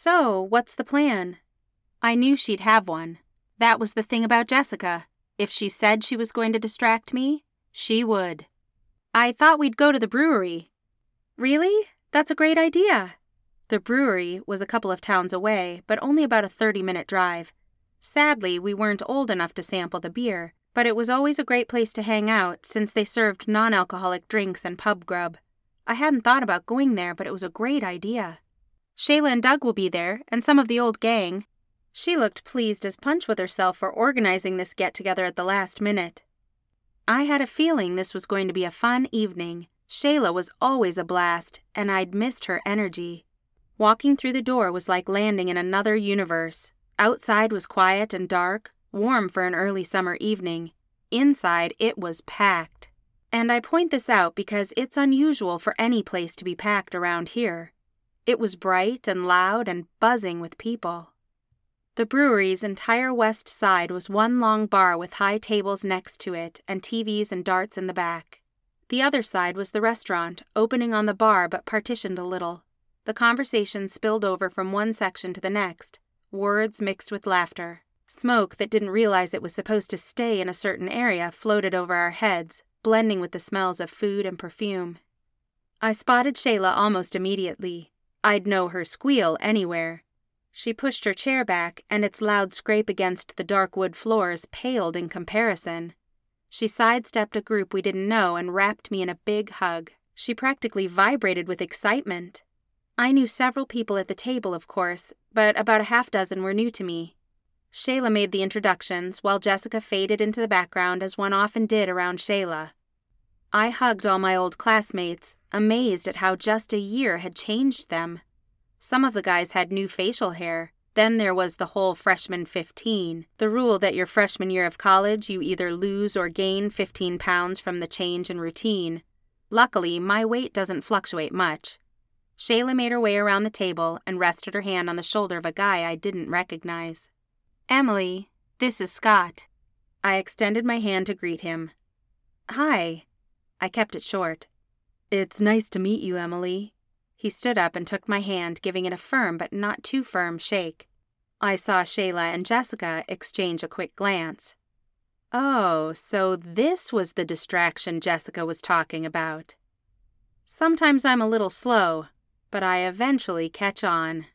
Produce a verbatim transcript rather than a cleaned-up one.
So, what's the plan? I knew she'd have one. That was the thing about Jessica. If she said she was going to distract me, she would. I thought we'd go to the brewery. Really? That's a great idea. The brewery was a couple of towns away, but only about a thirty-minute drive. Sadly, we weren't old enough to sample the beer, but it was always a great place to hang out since they served non-alcoholic drinks and pub grub. I hadn't thought about going there, but it was a great idea. Shayla and Doug will be there, and some of the old gang. She looked pleased as punch with herself for organizing this get-together at the last minute. I had a feeling this was going to be a fun evening. Shayla was always a blast, and I'd missed her energy. Walking through the door was like landing in another universe. Outside was quiet and dark, warm for an early summer evening. Inside, it was packed. And I point this out because it's unusual for any place to be packed around here. It was bright and loud and buzzing with people. The brewery's entire west side was one long bar with high tables next to it and T Vs and darts in the back. The other side was the restaurant, opening on the bar but partitioned a little. The conversation spilled over from one section to the next, words mixed with laughter. Smoke that didn't realize it was supposed to stay in a certain area floated over our heads, blending with the smells of food and perfume. I spotted Shayla almost immediately. I'd know her squeal anywhere. She pushed her chair back, and its loud scrape against the dark wood floors paled in comparison. She sidestepped a group we didn't know and wrapped me in a big hug. She practically vibrated with excitement. I knew several people at the table, of course, but about a half dozen were new to me. Shayla made the introductions while Jessica faded into the background as one often did around Shayla. I hugged all my old classmates, amazed at how just a year had changed them. Some of the guys had new facial hair. Then there was the whole freshman fifteen, the rule that your freshman year of college you either lose or gain fifteen pounds from the change in routine. Luckily, my weight doesn't fluctuate much. Shayla made her way around the table and rested her hand on the shoulder of a guy I didn't recognize. "Emily, this is Scott." I extended my hand to greet him. "Hi." I kept it short. "It's nice to meet you, Emily." He stood up and took my hand, giving it a firm but not too firm shake. I saw Shayla and Jessica exchange a quick glance. Oh, so this was the distraction Jessica was talking about. Sometimes I'm a little slow, but I eventually catch on.